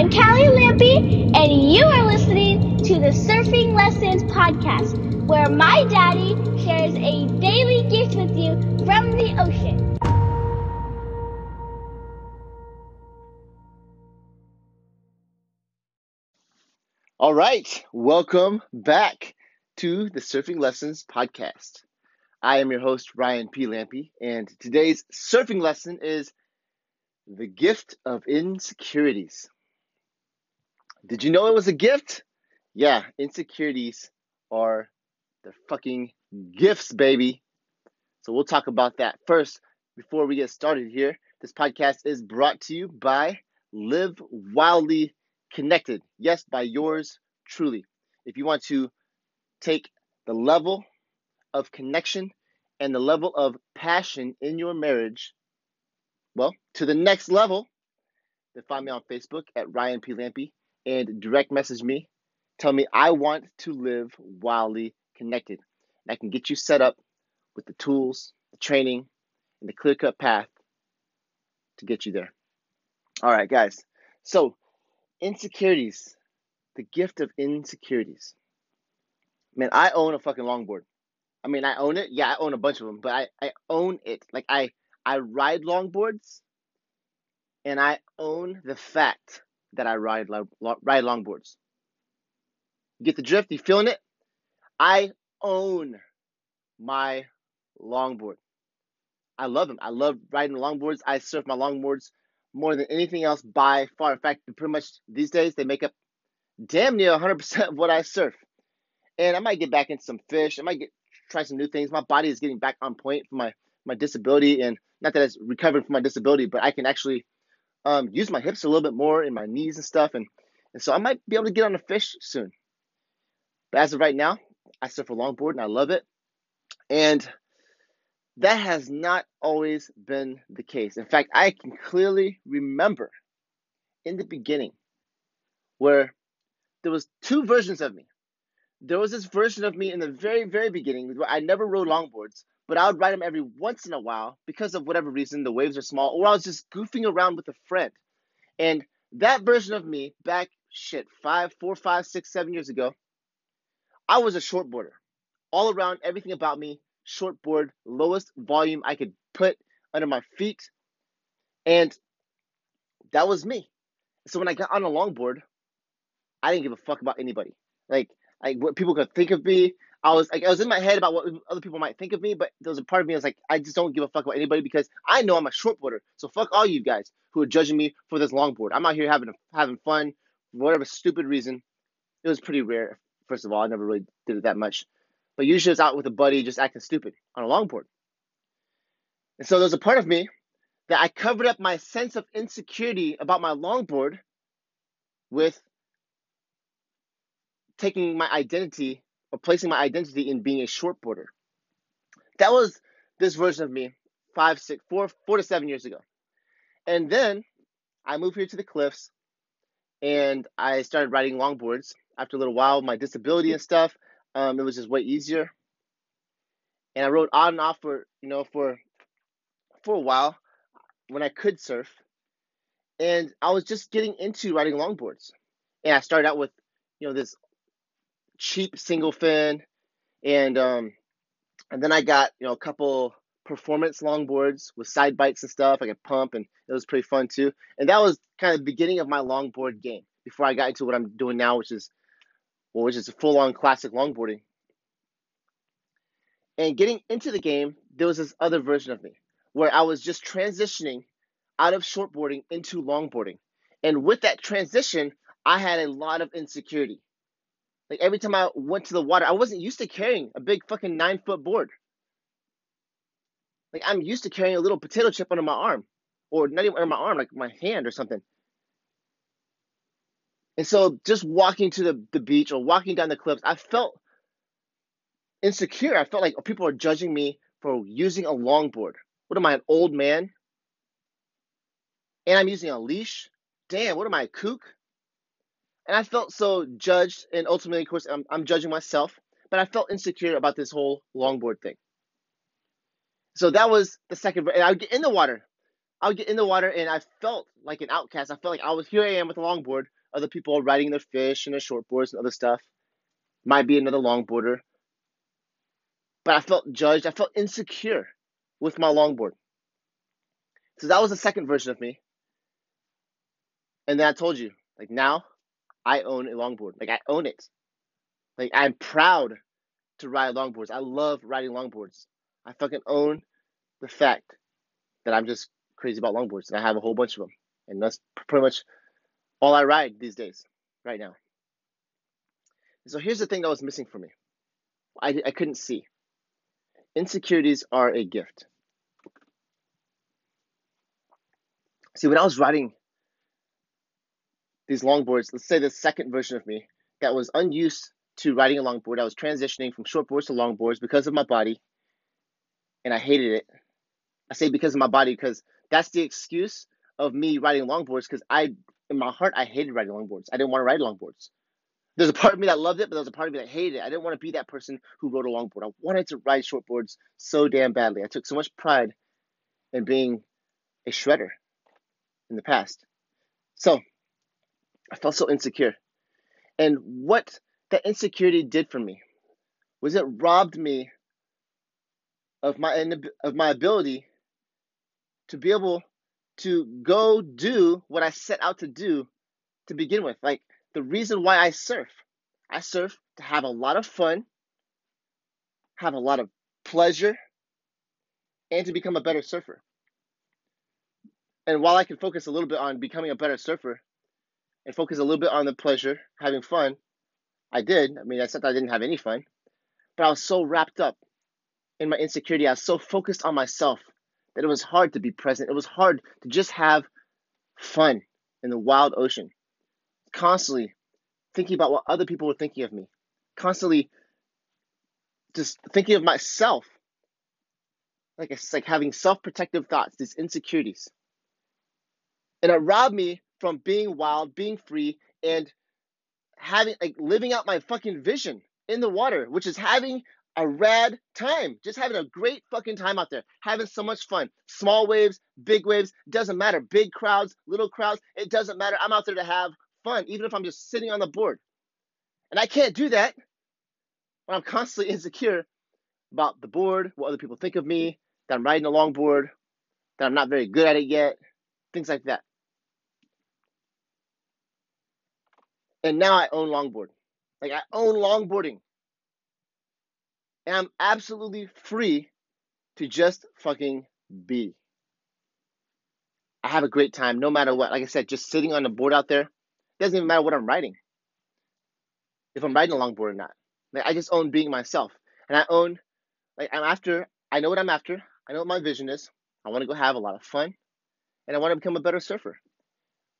I'm Callie Lampy, and you are listening to the Surfing Lessons Podcast, where my daddy shares a daily gift with you from the ocean. All right, welcome back to the Surfing Lessons Podcast. I am your host, Ryan P. Lampy, and today's surfing lesson is the gift of insecurities. Did you know it was a gift? Yeah, insecurities are the fucking gifts, baby. So we'll talk about that. First, before we get started here, this podcast is brought to you by Live Wildly Connected. Yes, by yours truly. If you want to take the level of connection and the level of passion in your marriage, well, to the next level, then find me on Facebook at Ryan P. Lampy and direct message me. Tell me I want to live wildly connected. And I can get you set up with the tools, the training, and the clear-cut path to get you there. All right, guys. So, insecurities. The gift of insecurities. Man, I own a fucking longboard. I mean, I own it. Yeah, I own a bunch of them, but I own it. Like, I ride longboards, and I own the fact that I ride longboards. You get the drift? You feeling it? I own my longboard. I love them. I love riding longboards. I surf my longboards more than anything else by far. In fact, pretty much these days, they make up damn near 100% of what I surf. And I might get back into some fish. I might try some new things. My body is getting back on point for my disability, and not that it's recovered from my disability, but I can actually use my hips a little bit more and my knees and stuff, and so I might be able to get on a fish soon. But as of right now, I surf a longboard and I love it, and that has not always been the case. In fact, I can clearly remember in the beginning where there was two versions of me. There was this version of me in the very, very beginning where I never rode longboards, but I would ride them every once in a while because of whatever reason, the waves are small, or I was just goofing around with a friend. And that version of me back, 4, 5, 6, 7 years ago, I was a shortboarder. All around, everything about me, shortboard, lowest volume I could put under my feet. And that was me. So when I got on a longboard, I didn't give a fuck about anybody. Like what people could think of me. I was in my head about what other people might think of me, but there was a part of me that was like, I just don't give a fuck about anybody because I know I'm a shortboarder. So fuck all you guys who are judging me for this longboard. I'm out here having fun for whatever stupid reason. It was pretty rare. First of all, I never really did it that much. But usually I was out with a buddy just acting stupid on a longboard. And so there's a part of me that I covered up my sense of insecurity about my longboard with taking my identity or placing my identity in being a shortboarder. That was this version of me 4 to 7 years ago. And then I moved here to the Cliffs and I started riding longboards. After a little while, my disability and stuff, it was just way easier. And I rode on and off for a while when I could surf. And I was just getting into riding longboards. And I started out with, this cheap single fin, and then I got a couple performance longboards with side bites and stuff. I could pump, and it was pretty fun too. And that was kind of the beginning of my longboard game before I got into what I'm doing now, which is full on classic longboarding. And getting into the game, there was this other version of me where I was just transitioning out of shortboarding into longboarding, and with that transition, I had a lot of insecurity. Like, every time I went to the water, I wasn't used to carrying a big fucking 9-foot board. Like, I'm used to carrying a little potato chip under my arm. Or not even under my arm, like my hand or something. And so just walking to the beach or walking down the cliffs, I felt insecure. I felt like people are judging me for using a longboard. What am I, an old man? And I'm using a leash? Damn, what am I, a kook? And I felt so judged, and ultimately, of course, I'm judging myself, but I felt insecure about this whole longboard thing. So that was the second, and I would get in the water. I would get in the water and I felt like an outcast. I felt like I was, here I am with a longboard. Other people riding their fish and their shortboards and other stuff. Might be another longboarder. But I felt judged. I felt insecure with my longboard. So that was the second version of me. And then I told you, like, now I own a longboard. Like, I own it. Like, I'm proud to ride longboards. I love riding longboards. I fucking own the fact that I'm just crazy about longboards. And I have a whole bunch of them. And that's pretty much all I ride these days, right now. And so here's the thing that was missing for me. I couldn't see. Insecurities are a gift. See, when I was riding these longboards, let's say the second version of me that was unused to riding a longboard, I was transitioning from shortboards to longboards because of my body, and I hated it. I say because of my body because that's the excuse of me riding longboards because in my heart, I hated riding longboards. I didn't want to ride longboards. There's a part of me that loved it, but there was a part of me that hated it. I didn't want to be that person who rode a longboard. I wanted to ride shortboards so damn badly. I took so much pride in being a shredder in the past. So I felt so insecure. And what that insecurity did for me was it robbed me of my ability to be able to go do what I set out to do to begin with. Like, the reason why I surf to have a lot of fun, have a lot of pleasure, and to become a better surfer. And while I can focus a little bit on becoming a better surfer and focus a little bit on the pleasure, having fun, I did. I mean, that's not that I didn't have any fun, but I was so wrapped up in my insecurity. I was so focused on myself that it was hard to be present. It was hard to just have fun in the wild ocean. Constantly thinking about what other people were thinking of me. Constantly just thinking of myself. Like, it's like having self-protective thoughts, these insecurities. And it robbed me from being wild, being free, and having, like, living out my fucking vision in the water, which is having a rad time. Just having a great fucking time out there. Having so much fun. Small waves, big waves, doesn't matter. Big crowds, little crowds, it doesn't matter. I'm out there to have fun, even if I'm just sitting on the board. And I can't do that when I'm constantly insecure about the board, what other people think of me, that I'm riding a longboard, that I'm not very good at it yet, things like that. And now I own longboard. Like, I own longboarding. And I'm absolutely free to just fucking be. I have a great time no matter what. Like I said, just sitting on the board out there, it doesn't even matter what I'm riding, if I'm riding a longboard or not. Like, I just own being myself. And I own, like, I know what I'm after. I know what my vision is. I want to go have a lot of fun. And I want to become a better surfer.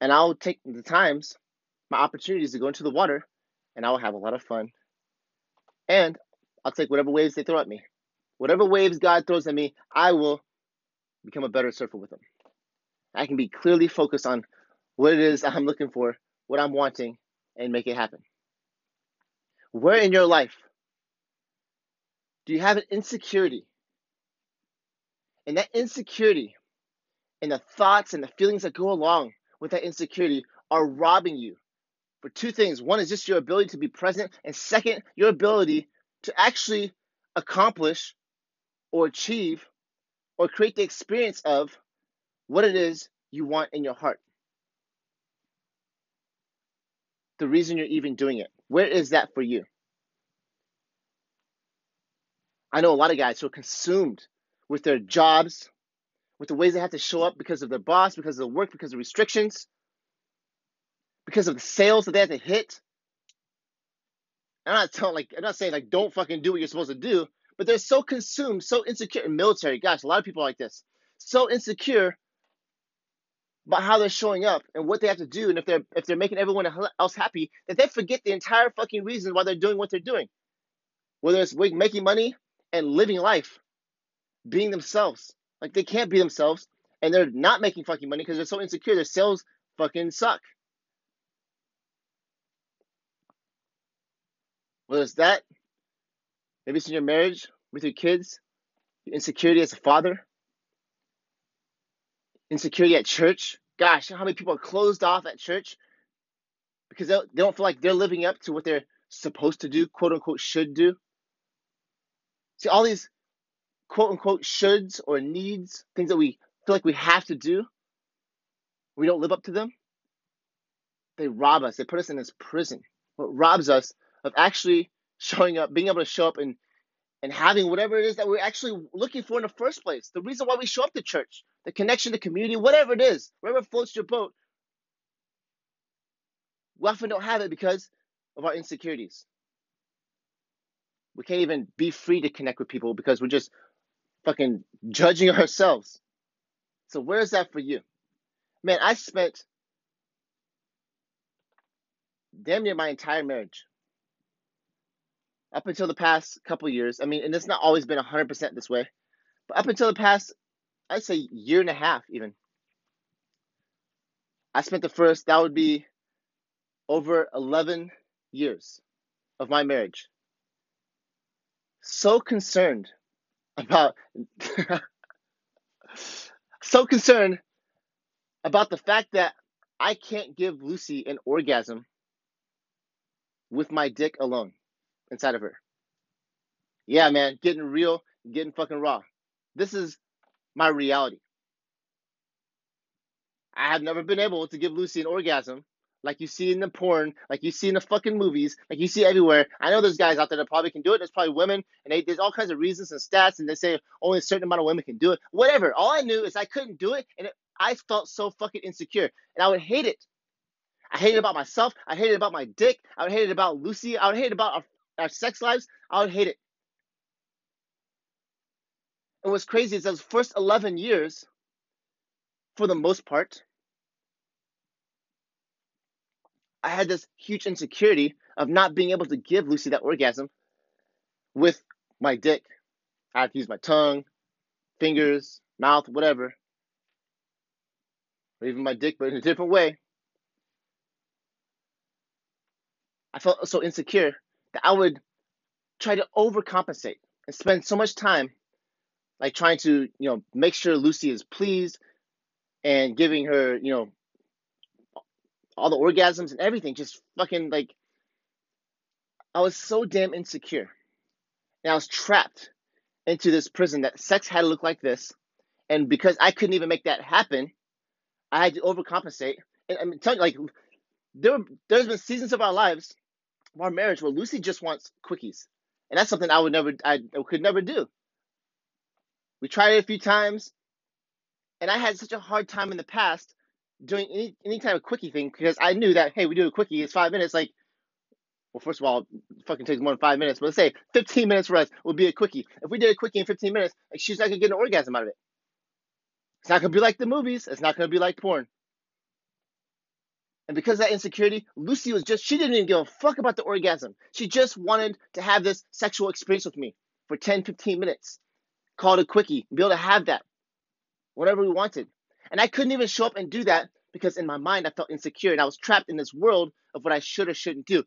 And I'll take the times, my opportunities to go into the water, and I will have a lot of fun. And I'll take whatever waves they throw at me. Whatever waves God throws at me, I will become a better surfer with them. I can be clearly focused on what it is I'm looking for, what I'm wanting, and make it happen. Where in your life do you have an insecurity? And that insecurity and the thoughts and the feelings that go along with that insecurity are robbing you for two things. One is just your ability to be present, and second, your ability to actually accomplish or achieve or create the experience of what it is you want in your heart. The reason you're even doing it. Where is that for you? I know a lot of guys who are consumed with their jobs, with the ways they have to show up because of their boss, because of the work, because of restrictions, because of the sales that they have to hit. I'm not saying, like, don't fucking do what you're supposed to do, but they're so consumed, so insecure in military. Gosh, a lot of people are like this. So insecure about how they're showing up and what they have to do, and if they're making everyone else happy, that they forget the entire fucking reason why they're doing what they're doing. Whether it's making money and living life, being themselves. Like, they can't be themselves, and they're not making fucking money because they're so insecure. Their sales fucking suck. Whether it's that, maybe it's in your marriage, with your kids, your insecurity as a father, insecurity at church. Gosh, how many people are closed off at church because they don't feel like they're living up to what they're supposed to do, quote unquote, should do. See, all these quote unquote shoulds or needs, things that we feel like we have to do, we don't live up to them. They rob us. They put us in this prison. What robs us of actually showing up, being able to show up and having whatever it is that we're actually looking for in the first place. The reason why we show up to church, the connection, the community, whatever it is, whatever floats your boat, we often don't have it because of our insecurities. We can't even be free to connect with people because we're just fucking judging ourselves. So where is that for you? Man, I spent damn near my entire marriage up until the past couple years. I mean, and it's not always been 100% this way, but up until the past, I'd say year and a half even, I spent the first, that would be over 11 years of my marriage, so concerned about the fact that I can't give Lucy an orgasm with my dick alone inside of her. Yeah, man, getting real, getting fucking raw. This is my reality. I have never been able to give Lucy an orgasm like you see in the porn, like you see in the fucking movies, like you see everywhere. I know there's guys out there that probably can do it. There's probably women, and there's all kinds of reasons and stats, and they say only a certain amount of women can do it. Whatever. All I knew is I couldn't do it, and I felt so fucking insecure, and I would hate it. I hated it about myself. I hated it about my dick. I would hate it about Lucy. I would hate it about our sex lives. I would hate it. And what's crazy is those first 11 years, for the most part, I had this huge insecurity of not being able to give Lucy that orgasm with my dick. I had to use my tongue, fingers, mouth, whatever. Or even my dick, but in a different way. I felt so insecure that I would try to overcompensate and spend so much time like trying to, make sure Lucy is pleased and giving her, all the orgasms and everything, just fucking like, I was so damn insecure. And I was trapped into this prison that sex had to look like this. And because I couldn't even make that happen, I had to overcompensate. And I'm telling you, like, there's been seasons of our lives, of our marriage, where Lucy just wants quickies. And that's something I could never do. We tried it a few times, and I had such a hard time in the past doing any kind of quickie thing, because I knew that, hey, we do a quickie, it's 5 minutes, like, well, first of all, it fucking takes more than 5 minutes, but let's say 15 minutes for us would be a quickie. If we did a quickie in 15 minutes, like, she's not going to get an orgasm out of it. It's not going to be like the movies. It's not going to be like porn. And because of that insecurity, Lucy she didn't even give a fuck about the orgasm. She just wanted to have this sexual experience with me for 10, 15 minutes. Call it a quickie, be able to have that, whatever we wanted. And I couldn't even show up and do that because in my mind I felt insecure and I was trapped in this world of what I should or shouldn't do,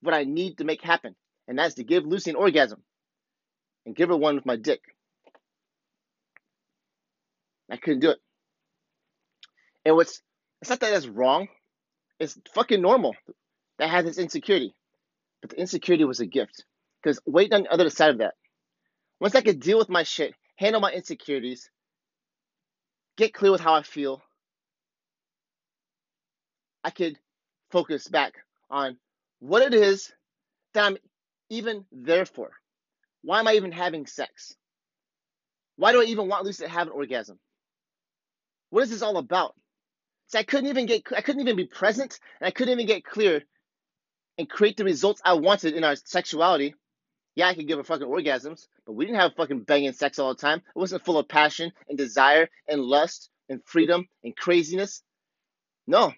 what I need to make happen. And that's to give Lucy an orgasm and give her one with my dick. I couldn't do it. And it's not that that's wrong. It's fucking normal that I had this insecurity. But the insecurity was a gift, because waiting on the other side of that, once I could deal with my shit, handle my insecurities, get clear with how I feel, I could focus back on what it is that I'm even there for. Why am I even having sex? Why do I even want Lucy to have an orgasm? What is this all about? See, I couldn't even be present, and I couldn't even get clear and create the results I wanted in our sexuality. Yeah, I could give her fucking orgasms, but we didn't have fucking banging sex all the time. It wasn't full of passion and desire and lust and freedom and craziness. No,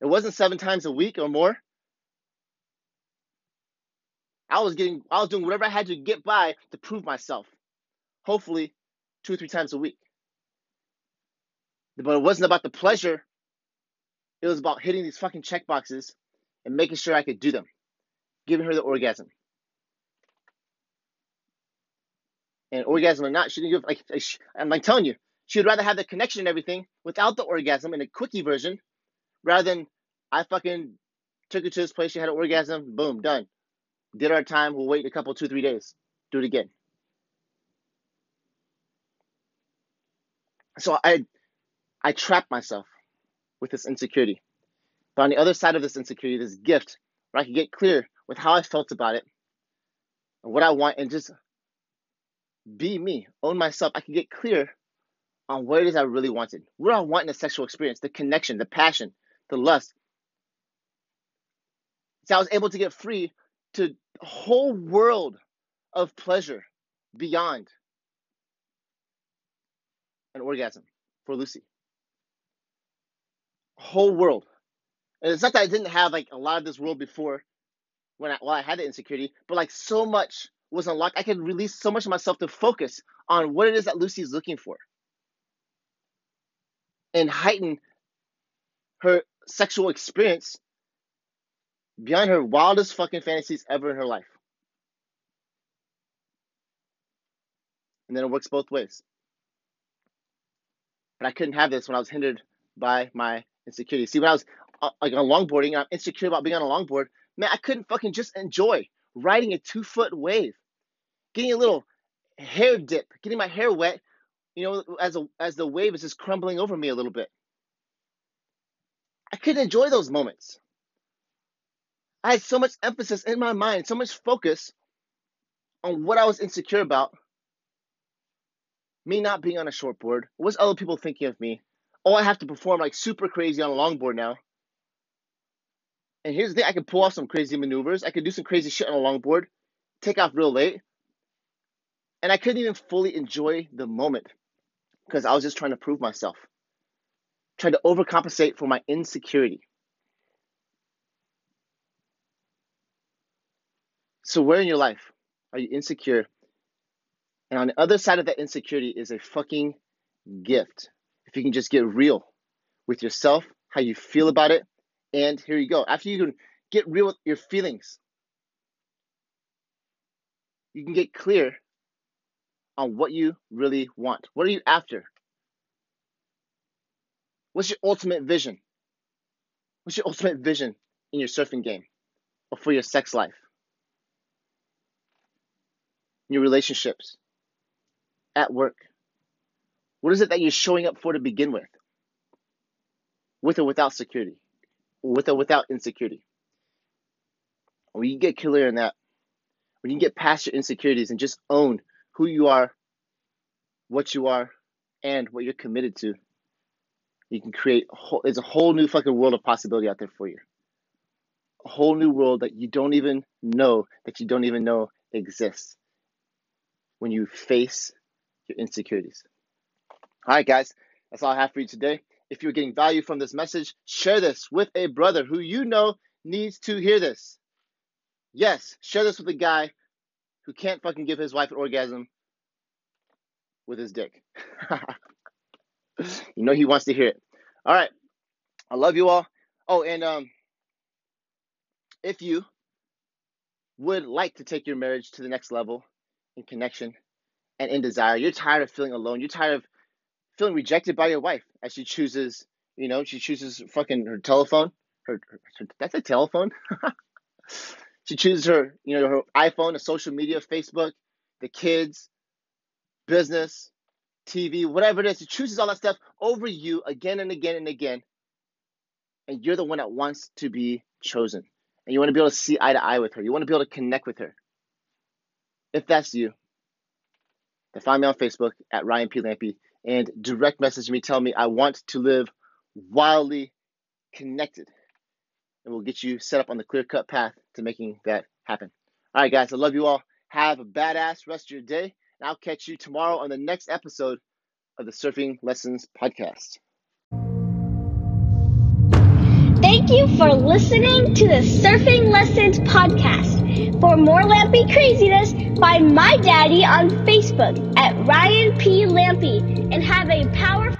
it wasn't 7 times a week or more. I was doing whatever I had to get by to prove myself. Hopefully 2 or 3 times a week. But it wasn't about the pleasure. It was about hitting these fucking check boxes and making sure I could do them. Giving her the orgasm. And orgasm or not, she didn't give, I'm telling you, She would rather have the connection and everything without the orgasm in a quickie version rather than I fucking took her to this place. She had an orgasm. Boom, done. Did our time. We'll wait a couple, 2-3 days. Do it again. So I trapped myself with this insecurity. But on the other side of this insecurity, this gift, where I could get clear with how I felt about it and what I want and just be me, own myself. I could get clear on what it is I really wanted, what I want in a sexual experience, the connection, the passion, the lust. So I was able to get free to a whole world of pleasure beyond an orgasm for Lucy. Whole world. And it's not that I didn't have like a lot of this world before while I had the insecurity, but like so much was unlocked. I could release so much of myself to focus on what it is that Lucy is looking for. And heighten her sexual experience beyond her wildest fucking fantasies ever in her life. And then it works both ways. But I couldn't have this when I was hindered by my insecurity. See, when I was like on longboarding, and I'm insecure about being on a longboard, man, I couldn't fucking just enjoy riding a 2-foot wave, getting a little hair dip, getting my hair wet, you know, as the wave is just crumbling over me a little bit. I couldn't enjoy those moments. I had so much emphasis in my mind, so much focus on what I was insecure about. Me not being on a short board. What's other people thinking of me? Oh, I have to perform like super crazy on a longboard now. And here's the thing, I can pull off some crazy maneuvers. I could do some crazy shit on a longboard, take off real late. And I couldn't even fully enjoy the moment because I was just trying to prove myself, trying to overcompensate for my insecurity. So where in your life are you insecure? And on the other side of that insecurity is a fucking gift. If you can just get real with yourself, how you feel about it, and here you go. After you can get real with your feelings, you can get clear on what you really want. What are you after? What's your ultimate vision? What's your ultimate vision in your surfing game or for your sex life? Your relationships? At work? What is it that you're showing up for to begin with? With or without security? With or without insecurity? When you get clear in that, when you get past your insecurities and just own who you are, and what you're committed to, you can create it's a whole new fucking world of possibility out there for you. A whole new world that you don't even know, exists when you face your insecurities. All right, guys, that's all I have for you today. If you're getting value from this message, share this with a brother who you know needs to hear this. Yes, share this with a guy who can't fucking give his wife an orgasm with his dick. You know he wants to hear it. All right. I love you all. Oh, and if you would like to take your marriage to the next level in connection and in desire, you're tired of feeling alone. You're tired of feeling rejected by your wife as she chooses, you know, she chooses fucking her telephone. That's a telephone? She chooses her, you know, her iPhone, her social media, Facebook, the kids, business, TV, whatever it is. She chooses all that stuff over you again and again and again. And you're the one that wants to be chosen. And you want to be able to see eye to eye with her. You want to be able to connect with her. If that's you, then find me on Facebook at Ryan P. Lampy and direct message me. Tell me I want to live wildly connected. And we'll get you set up on the clear-cut path to making that happen. All right, guys, I love you all. Have a badass rest of your day. And I'll catch you tomorrow on the next episode of the Surfing Lessons Podcast. Thank you for listening to the Surfing Lessons Podcast. For more Lampy craziness, find my daddy on Facebook at Ryan P. Lampy and have a powerful